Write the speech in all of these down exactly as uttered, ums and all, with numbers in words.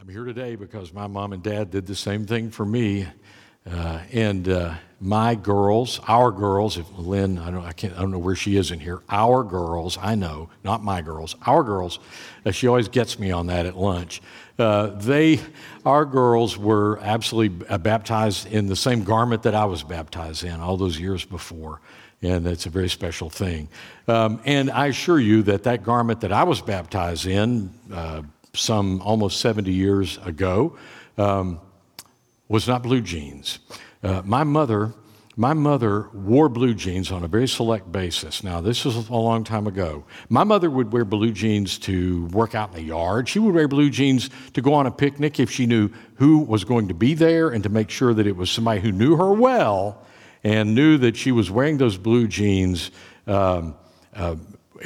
I'm here today because my mom and dad did the same thing for me, uh, and uh, my girls, our girls, if Lynn, I don't, I can't, I don't know where she is in here. Our girls, I know, not my girls, our girls. Uh, she always gets me on that at lunch. Uh, they, our girls, were absolutely baptized in the same garment that I was baptized in all those years before. And that's a very special thing. Um, and I assure you that that garment that I was baptized in uh, some almost seventy years ago um, was not blue jeans. Uh, my mother my mother wore blue jeans on a very select basis. Now, this was a long time ago. My mother would wear blue jeans to work out in the yard. She would wear blue jeans to go on a picnic if she knew who was going to be there and to make sure that it was somebody who knew her well and knew that she was wearing those blue jeans um, uh,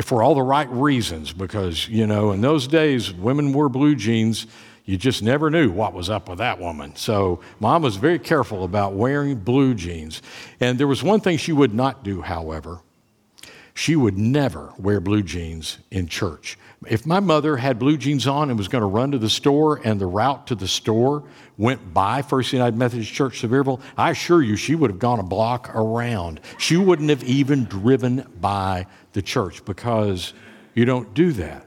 for all the right reasons, because, you know, in those days, women wore blue jeans. You just never knew what was up with that woman. So Mom was very careful about wearing blue jeans. And there was one thing she would not do, however. She would never wear blue jeans in church. If my mother had blue jeans on and was going to run to the store, and the route to the store went by First United Methodist Church, Sevierville, I assure you she would have gone a block around. She wouldn't have even driven by the church, because you don't do that.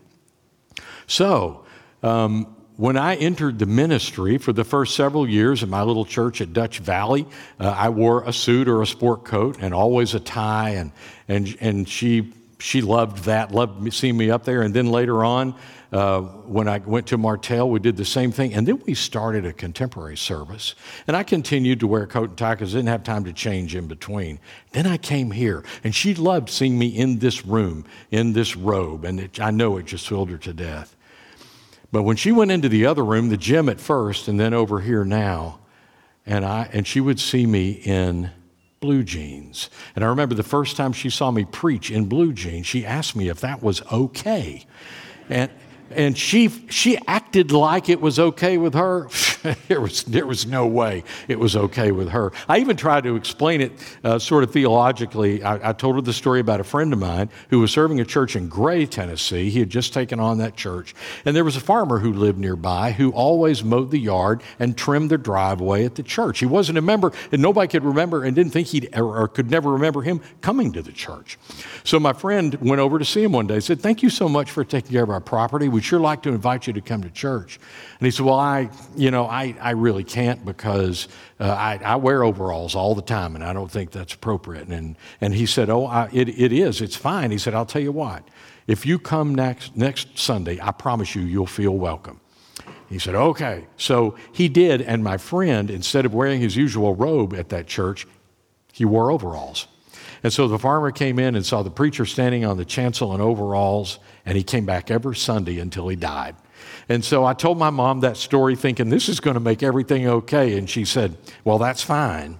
So um, when I entered the ministry for the first several years in my little church at Dutch Valley, uh, I wore a suit or a sport coat and always a tie, and and and she she loved that, loved seeing me up there. And then later on, uh, when I went to Martell, we did the same thing, and then we started a contemporary service. And I continued to wear a coat and tie because I didn't have time to change in between. Then I came here, and she loved seeing me in this room, in this robe, and it, I know it just filled her to death. But when she went into the other room, the gym at first, and then over here now, and I and she would see me in blue jeans. And I remember the first time she saw me preach in blue jeans, she asked me if that was okay. And and she she acted like it was okay with her. There was there was no way it was okay with her. I even tried to explain it uh, sort of theologically. I, I told her the story about a friend of mine who was serving a church in Gray, Tennessee. He had just taken on that church. And there was a farmer who lived nearby who always mowed the yard and trimmed the driveway at the church. He wasn't a member, and nobody could remember and didn't think he'd ever, or could never remember him coming to the church. So my friend went over to see him one day and said, "Thank you so much for taking care of our property. We'd sure like to invite you to come to church." And he said, "Well, I, you know, I, I really can't because uh, I, I wear overalls all the time, and I don't think that's appropriate." And and he said, "Oh, I, it it is. It's fine." He said, "I'll tell you what. If you come next next Sunday, I promise you, you'll feel welcome." He said, "Okay." So he did, and my friend, instead of wearing his usual robe at that church, he wore overalls. And so the farmer came in and saw the preacher standing on the chancel in overalls, and he came back every Sunday until he died. And so I told my mom that story thinking this is going to make everything okay. And she said, "Well, that's fine,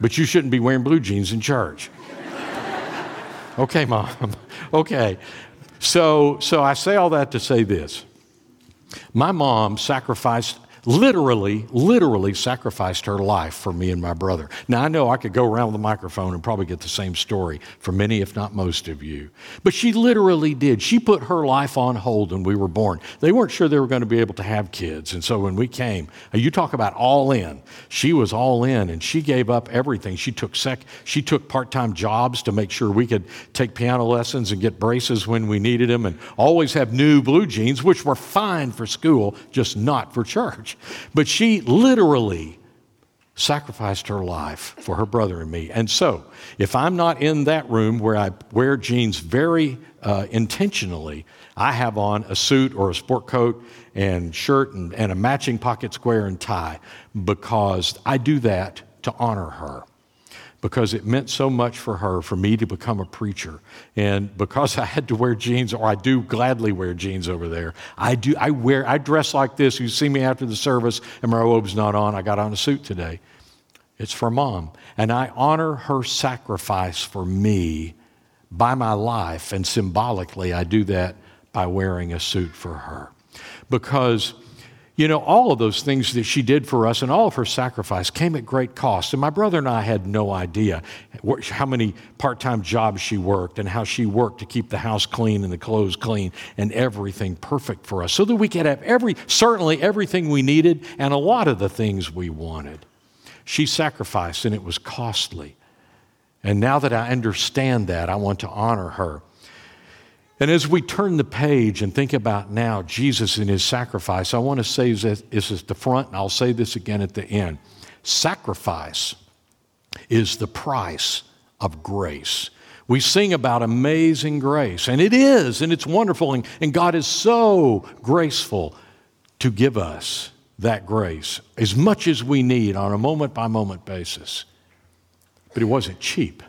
but you shouldn't be wearing blue jeans in church." Okay, Mom. Okay. So, so I say all that to say this. My mom sacrificed Literally, literally sacrificed her life for me and my brother. Now, I know I could go around with a microphone and probably get the same story for many, if not most of you. But she literally did. She put her life on hold when we were born. They weren't sure they were going to be able to have kids. And so when we came, you talk about all in. She was all in, and she gave up everything. She took sec. She took part-time jobs to make sure we could take piano lessons and get braces when we needed them, and always have new blue jeans, which were fine for school, just not for church. But she literally sacrificed her life for her brother and me. And so, if I'm not in that room where I wear jeans very uh, intentionally, I have on a suit or a sport coat and shirt and, and a matching pocket square and tie, because I do that to honor her, because it meant so much for her for me to become a preacher. And because I had to wear jeans, or I do gladly wear jeans over there, I do. I wear. I dress like this. You see me after the service, and my robe's not on. I got on a suit today. It's for Mom. And I honor her sacrifice for me by my life, and symbolically I do that by wearing a suit for her. Because You know, all of those things that she did for us and all of her sacrifice came at great cost. And my brother and I had no idea how many part-time jobs she worked and how she worked to keep the house clean and the clothes clean and everything perfect for us so that we could have every, certainly everything we needed and a lot of the things we wanted. She sacrificed, and it was costly. And now that I understand that, I want to honor her. And as we turn the page and think about now Jesus and his sacrifice, I want to say this at the front, and I'll say this again at the end. Sacrifice is the price of grace. We sing about amazing grace, and it is, and it's wonderful, and, and God is so graceful to give us that grace, as much as we need on a moment-by-moment basis. But it wasn't cheap.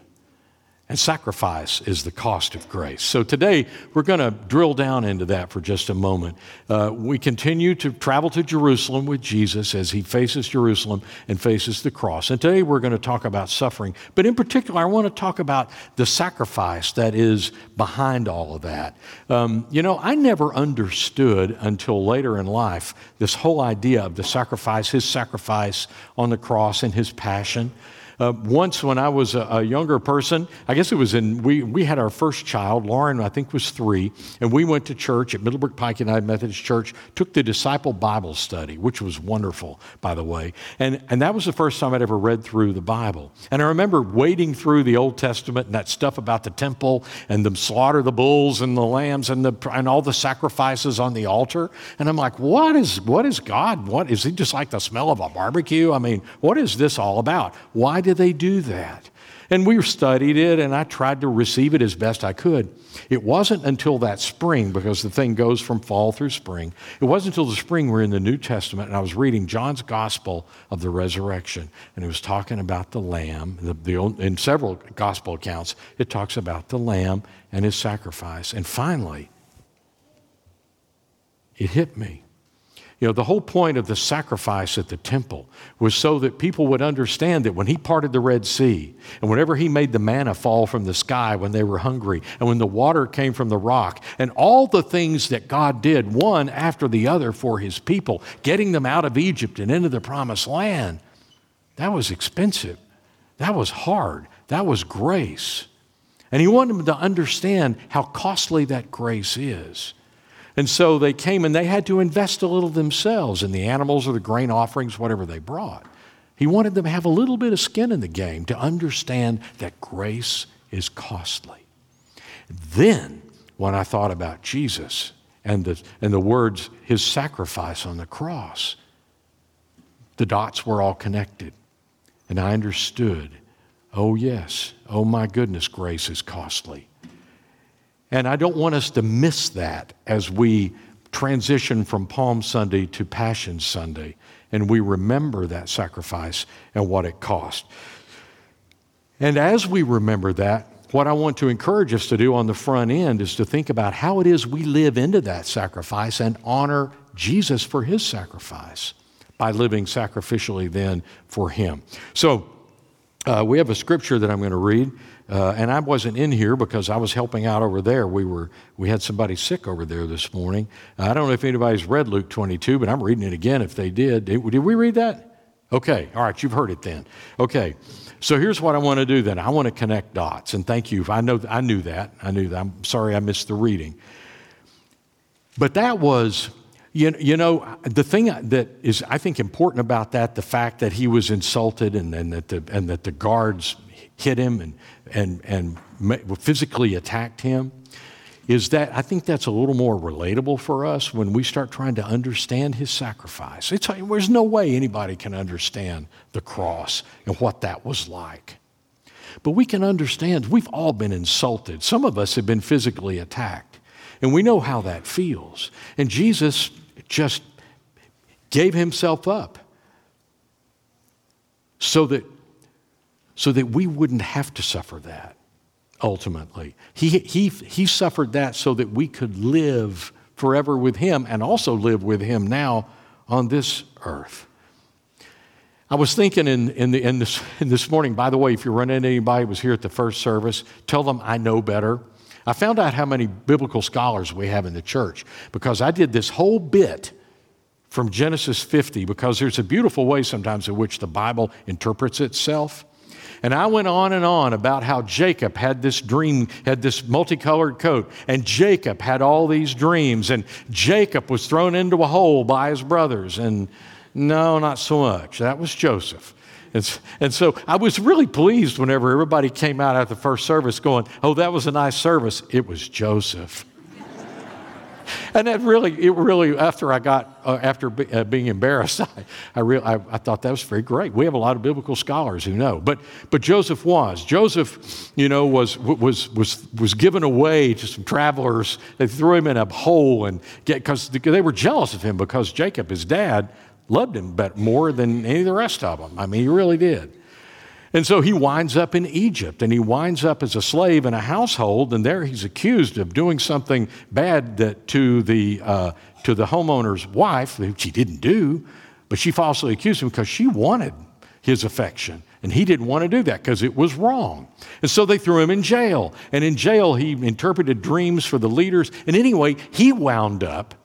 And sacrifice is the cost of grace. So today, we're going to drill down into that for just a moment. Uh, we continue to travel to Jerusalem with Jesus as he faces Jerusalem and faces the cross. And today, we're going to talk about suffering. But in particular, I want to talk about the sacrifice that is behind all of that. Um, you know, I never understood until later in life this whole idea of the sacrifice, his sacrifice on the cross and his passion. Uh, once when I was a, a younger person, I guess it was in, we, we had our first child, Lauren, I think was three, and we went to church at Middlebrook Pike United Methodist Church, took the Disciple Bible study, which was wonderful, by the way. And, and that was the first time I'd ever read through the Bible. And I remember wading through the Old Testament and that stuff about the temple and the slaughter of the bulls and the lambs and the and all the sacrifices on the altar. And I'm like, what is, what is God? What is he just like the smell of a barbecue? I mean, what is this all about? Why did Did they do that? And we studied it, and I tried to receive it as best I could. It wasn't until that spring, because the thing goes from fall through spring. It wasn't until the spring we're in the New Testament, and I was reading John's Gospel of the Resurrection, and it was talking about the Lamb. The, the, in several Gospel accounts, it talks about the Lamb and his sacrifice. And finally, it hit me. You know, the whole point of the sacrifice at the temple was so that people would understand that when he parted the Red Sea, and whenever he made the manna fall from the sky when they were hungry, and when the water came from the rock, and all the things that God did, one after the other for his people, getting them out of Egypt and into the promised land, that was expensive. That was hard. That was grace. And he wanted them to understand how costly that grace is. And so they came and they had to invest a little themselves in the animals or the grain offerings, whatever they brought. He wanted them to have a little bit of skin in the game to understand that grace is costly. Then, when I thought about Jesus and the, and the words, his sacrifice on the cross, the dots were all connected. And I understood, oh yes, oh my goodness, grace is costly. And I don't want us to miss that as we transition from Palm Sunday to Passion Sunday, and we remember that sacrifice and what it cost. And as we remember that, what I want to encourage us to do on the front end is to think about how it is we live into that sacrifice and honor Jesus for his sacrifice by living sacrificially then for him. So uh, we have a scripture that I'm going to read. Uh, and I wasn't in here because I was helping out over there. We were we had somebody sick over there this morning. I don't know if anybody's read Luke twenty-two, but I'm reading it again if they did. Did, did we read that? Okay. All right. You've heard it then. Okay. So here's what I want to do then. I want to connect dots. And thank you. I know I knew that. I knew that. I'm sorry I missed the reading. But that was... You, you know, the thing that is, I think, important about that, the fact that he was insulted and, and, that, the, and that the guards hit him and, and, and physically attacked him, is that I think that's a little more relatable for us when we start trying to understand his sacrifice. It's, there's no way anybody can understand the cross and what that was like. But we can understand, we've all been insulted. Some of us have been physically attacked. And we know how that feels. And Jesus just gave himself up so that, so that we wouldn't have to suffer that, ultimately. He, he, he suffered that so that we could live forever with him and also live with him now on this earth. I was thinking in, in, the, in, this, in this morning, by the way, if you run into anybody who was here at the first service, tell them I know better. I found out how many biblical scholars we have in the church because I did this whole bit from Genesis fifty, because there's a beautiful way sometimes in which the Bible interprets itself. And I went on and on about how Jacob had this dream, had this multicolored coat, and Jacob had all these dreams, and Jacob was thrown into a hole by his brothers. And no, not so much. That was Joseph. And, and so I was really pleased whenever everybody came out at the first service going, oh, that was a nice service. It was Joseph. And that really, it really, after I got, uh, after be, uh, being embarrassed, I I, re- I I thought that was very great. We have a lot of biblical scholars who know, but but Joseph was Joseph, you know, was was was was given away to some travelers. They threw him in a hole and get because they were jealous of him because Jacob, his dad, loved him better, more than any of the rest of them. I mean, he really did. And so he winds up in Egypt, and he winds up as a slave in a household, and there he's accused of doing something bad that, to the uh, to the homeowner's wife, which he didn't do, but she falsely accused him because she wanted his affection, and he didn't want to do that because it was wrong. And so they threw him in jail, and in jail he interpreted dreams for the leaders, and anyway, he wound up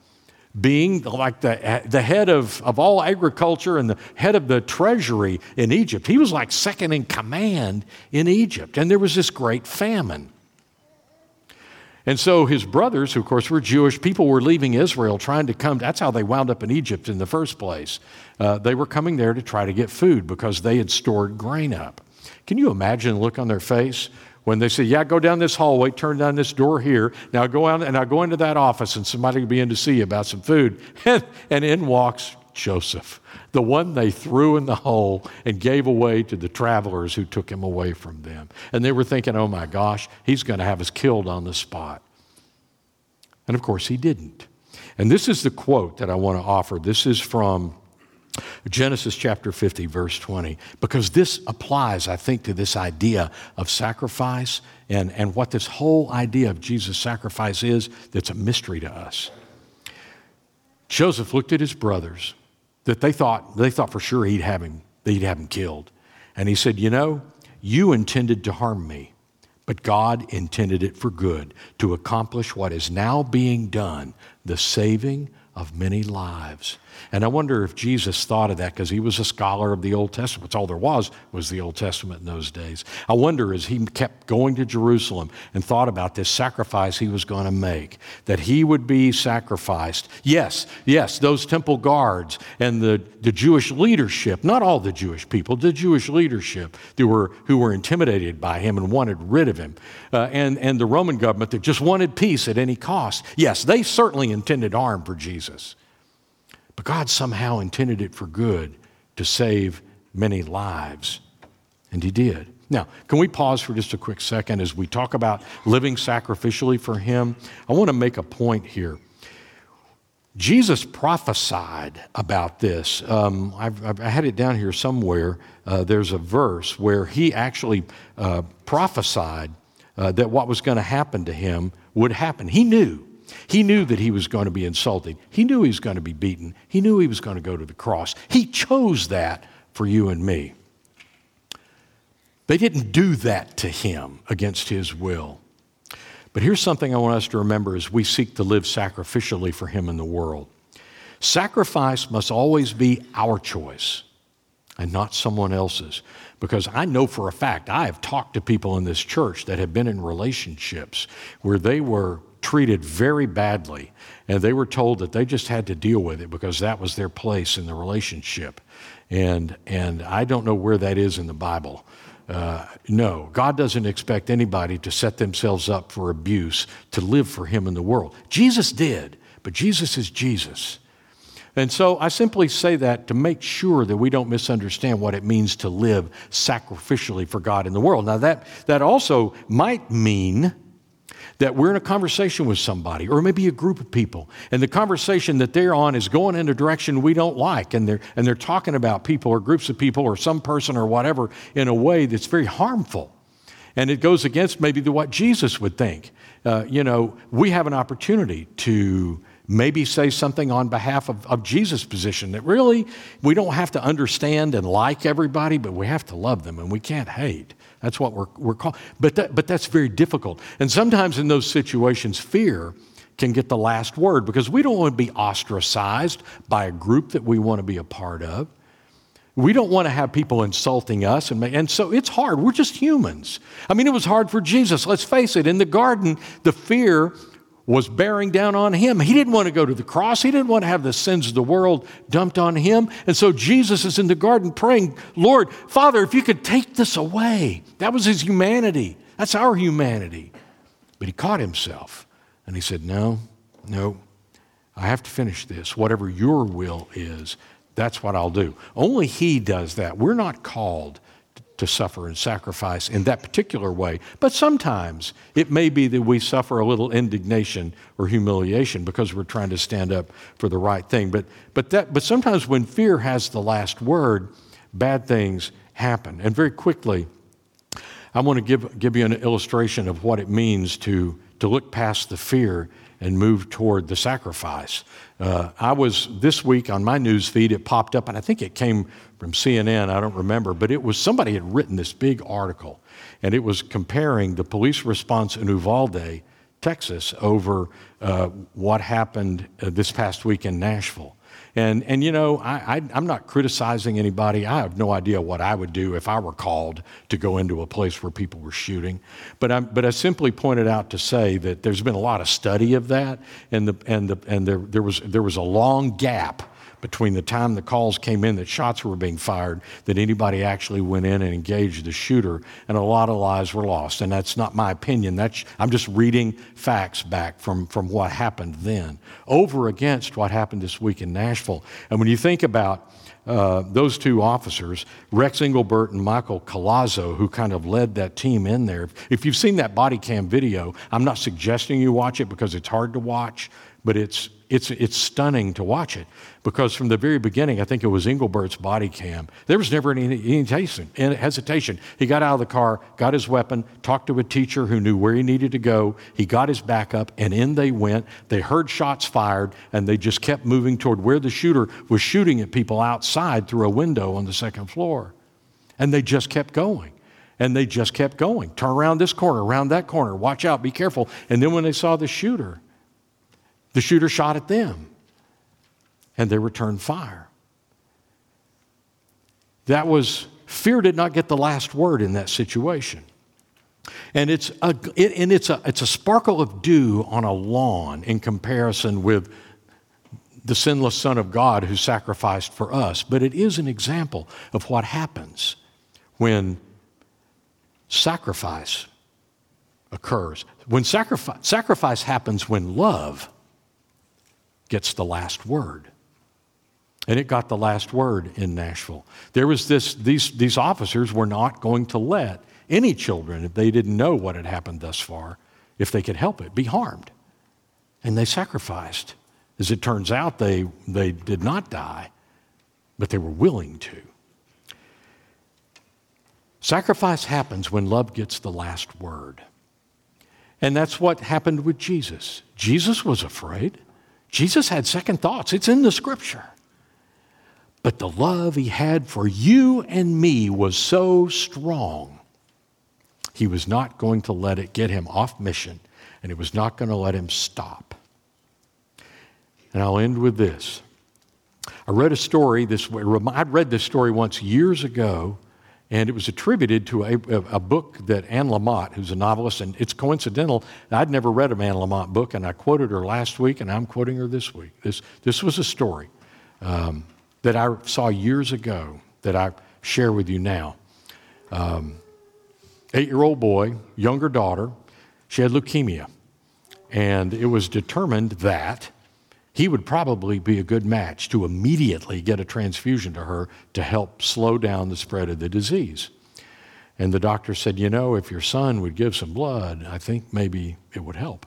being like the the head of, of all agriculture and the head of the treasury in Egypt. He was like second in command in Egypt. And there was this great famine. And so his brothers, who of course were Jewish, people were leaving Israel trying to come. That's how they wound up in Egypt in the first place. Uh, they were coming there to try to get food because they had stored grain up. Can you imagine the look on their face when they say, yeah, go down this hallway, turn down this door here, now go out and I'll go into that office and somebody will be in to see you about some food. And in walks Joseph, the one they threw in the hole and gave away to the travelers who took him away from them. And they were thinking, oh my gosh, he's going to have us killed on the spot. And of course he didn't. And this is the quote that I want to offer. This is from Genesis chapter fifty, verse twenty, because this applies, I think, to this idea of sacrifice and, and what this whole idea of Jesus' sacrifice is that's a mystery to us. Joseph looked at his brothers that they thought they thought for sure he'd have him, he'd have him killed. And he said, you know, you intended to harm me, but God intended it for good to accomplish what is now being done, the saving of many lives. And I wonder if Jesus thought of that because he was a scholar of the Old Testament. It's all there was, was the Old Testament in those days. I wonder as he kept going to Jerusalem and thought about this sacrifice he was going to make, that he would be sacrificed. Yes, yes, those temple guards and the, the Jewish leadership, not all the Jewish people, the Jewish leadership who were, who were intimidated by him and wanted rid of him, uh, and, and the Roman government that just wanted peace at any cost. Yes, they certainly intended harm for Jesus. But God somehow intended it for good to save many lives, and he did. Now, can we pause for just a quick second as we talk about living sacrificially for him? I want to make a point here. Jesus prophesied about this. Um, I've, I've, I had it down here somewhere. Uh, there's a verse where he actually uh, prophesied uh, that what was going to happen to him would happen. He knew. He knew that he was going to be insulted. He knew he was going to be beaten. He knew he was going to go to the cross. He chose that for you and me. They didn't do that to him against his will. But here's something I want us to remember as we seek to live sacrificially for him in the world. Sacrifice must always be our choice and not someone else's. Because I know for a fact, I have talked to people in this church that have been in relationships where they were treated very badly, and they were told that they just had to deal with it because that was their place in the relationship. And and I don't know where that is in the Bible. Uh, no, God doesn't expect anybody to set themselves up for abuse to live for him in the world. Jesus did, but Jesus is Jesus. And so I simply say that to make sure that we don't misunderstand what it means to live sacrificially for God in the world. Now that that also might mean that we're in a conversation with somebody or maybe a group of people, and the conversation that they're on is going in a direction we don't like, and they're, and they're talking about people or groups of people or some person or whatever in a way that's very harmful. And it goes against maybe the, what Jesus would think. Uh, you know, we have an opportunity to maybe say something on behalf of, of Jesus' position that really we don't have to understand and like everybody, but we have to love them and we can't hate. That's what we're we're called. But that, but that's very difficult. And sometimes in those situations, fear can get the last word, because we don't want to be ostracized by a group that we want to be a part of. We don't want to have people insulting us. And, and so it's hard. We're just humans. I mean, it was hard for Jesus. Let's face it. In the garden, the fear was bearing down on him. He didn't want to go to the cross. He didn't want to have the sins of the world dumped on him. And so Jesus is in the garden praying, Lord, Father, if you could take this away. That was his humanity. That's our humanity. But he caught himself and he said, no, no, I have to finish this. Whatever your will is, that's what I'll do. Only he does that. We're not called to suffer and sacrifice in that particular way. But sometimes it may be that we suffer a little indignation or humiliation because we're trying to stand up for the right thing. But but that but sometimes when fear has the last word, bad things happen. And very quickly, I want to give give you an illustration of what it means to to look past the fear and move toward the sacrifice. Uh, I was, this week on my news feed, it popped up, and I think it came from C N N, I don't remember, but it was, somebody had written this big article, and it was comparing the police response in Uvalde, Texas, over uh, what happened uh, this past week in Nashville. And, and you know, I, I, I'm not criticizing anybody. I have no idea what I would do if I were called to go into a place where people were shooting. But I but I simply pointed out to say that there's been a lot of study of that, and the and the and there there was there was a long gap between the time the calls came in that shots were being fired, that anybody actually went in and engaged the shooter, and a lot of lives were lost. And that's not my opinion. That's, I'm just reading facts back from, from what happened then, over against what happened this week in Nashville. And when you think about uh, those two officers, Rex Engelbert and Michael Colazzo, who kind of led that team in there. If you've seen that body cam video, I'm not suggesting you watch it because it's hard to watch, but it's It's it's stunning to watch it, because from the very beginning, I think it was Engelbert's body cam, there was never any, any hesitation. He got out of the car, got his weapon, talked to a teacher who knew where he needed to go. He got his backup, and in they went. They heard shots fired, and they just kept moving toward where the shooter was shooting at people outside through a window on the second floor. And they just kept going. And they just kept going. Turn around this corner, around that corner. Watch out, be careful. And then when they saw the shooter, the shooter shot at them, and they returned fire. That was, fear did not get the last word in that situation. And it's a, it, and it's a, it's a sparkle of dew on a lawn in comparison with the sinless Son of God who sacrificed for us. But it is an example of what happens when sacrifice occurs. When sacrifice, sacrifice happens when love gets the last word. And it got the last word in Nashville. There was this, these, these officers were not going to let any children, if they didn't know what had happened thus far, if they could help it, be harmed. And they sacrificed. As it turns out, they, they did not die, but they were willing to. Sacrifice happens when love gets the last word. And that's what happened with Jesus. Jesus was afraid. Jesus had second thoughts. It's in the scripture. But the love he had for you and me was so strong, he was not going to let it get him off mission, and it was not going to let him stop. And I'll end with this. I read a story this way. I read this story once years ago, and it was attributed to a, a book that Anne Lamott, who's a novelist, and it's coincidental. I'd never read an Anne Lamott book, and I quoted her last week, and I'm quoting her this week. This this was a story um, that I saw years ago that I share with you now. Um, eight-year-old boy, younger daughter, she had leukemia, and it was determined that he would probably be a good match to immediately get a transfusion to her to help slow down the spread of the disease. And the doctor said, you know, if your son would give some blood, I think maybe it would help.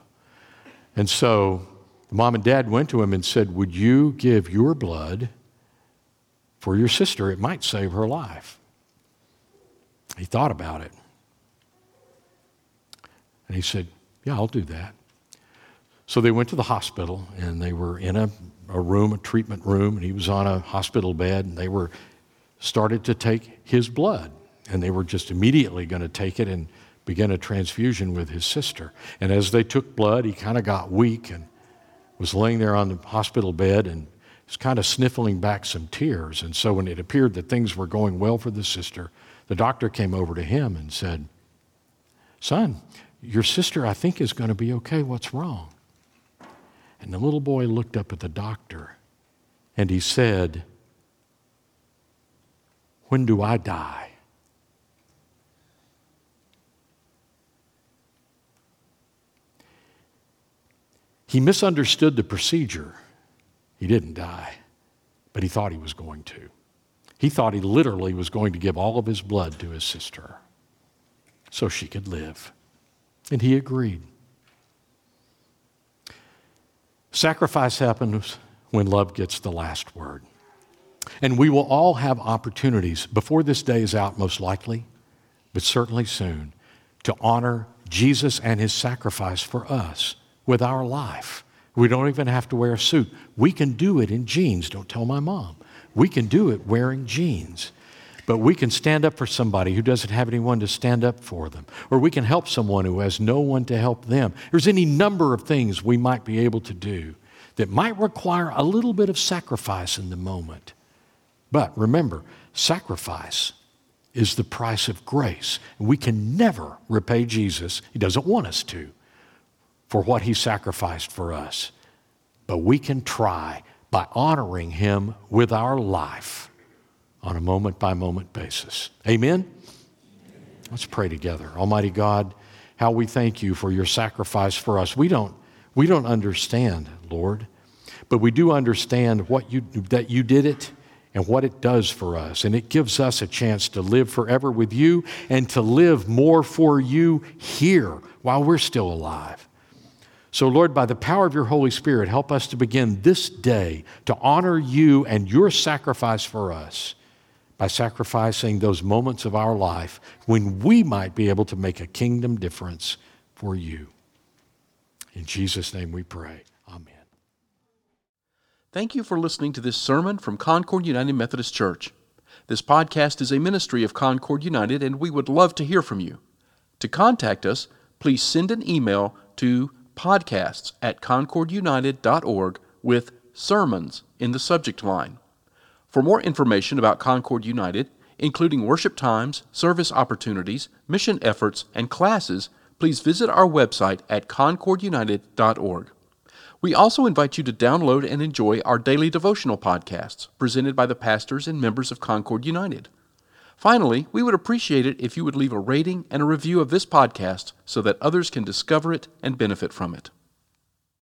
And so the mom and dad went to him and said, would you give your blood for your sister? It might save her life. He thought about it. And he said, yeah, I'll do that. So they went to the hospital, and they were in a, a room, a treatment room, and he was on a hospital bed, and they were started to take his blood, and they were just immediately going to take it and begin a transfusion with his sister. And as they took blood, he kind of got weak, and was laying there on the hospital bed and was kind of sniffling back some tears. And so when it appeared that things were going well for the sister, the doctor came over to him and said, "Son, your sister, I think, is going to be okay. What's wrong?" And the little boy looked up at the doctor and he said, "When do I die?" He misunderstood the procedure. He didn't die, but he thought he was going to. He thought he literally was going to give all of his blood to his sister so she could live. And he agreed. Sacrifice happens when love gets the last word. And we will all have opportunities before this day is out, most likely, but certainly soon, to honor Jesus and his sacrifice for us with our life. We don't even have to wear a suit. We can do it in jeans. Don't tell my mom. We can do it wearing jeans. But we can stand up for somebody who doesn't have anyone to stand up for them. Or we can help someone who has no one to help them. There's any number of things we might be able to do that might require a little bit of sacrifice in the moment. But remember, sacrifice is the price of grace. We can never repay Jesus. He doesn't want us to, for what he sacrificed for us. But we can try by honoring him with our life on a moment-by-moment basis. Amen? Amen? Let's pray together. Almighty God, how we thank you for your sacrifice for us. We don't, we don't understand, Lord, but we do understand what you, that you did it and what it does for us. And it gives us a chance to live forever with you and to live more for you here while we're still alive. So, Lord, by the power of your Holy Spirit, help us to begin this day to honor you and your sacrifice for us by sacrificing those moments of our life when we might be able to make a kingdom difference for you. In Jesus' name we pray. Amen. Thank you for listening to this sermon from Concord United Methodist Church. This podcast is a ministry of Concord United, and we would love to hear from you. To contact us, please send an email to podcasts at concord united dot org with sermons in the subject line. For more information about Concord United, including worship times, service opportunities, mission efforts, and classes, please visit our website at concord united dot org. We also invite you to download and enjoy our daily devotional podcasts presented by the pastors and members of Concord United. Finally, we would appreciate it if you would leave a rating and a review of this podcast so that others can discover it and benefit from it.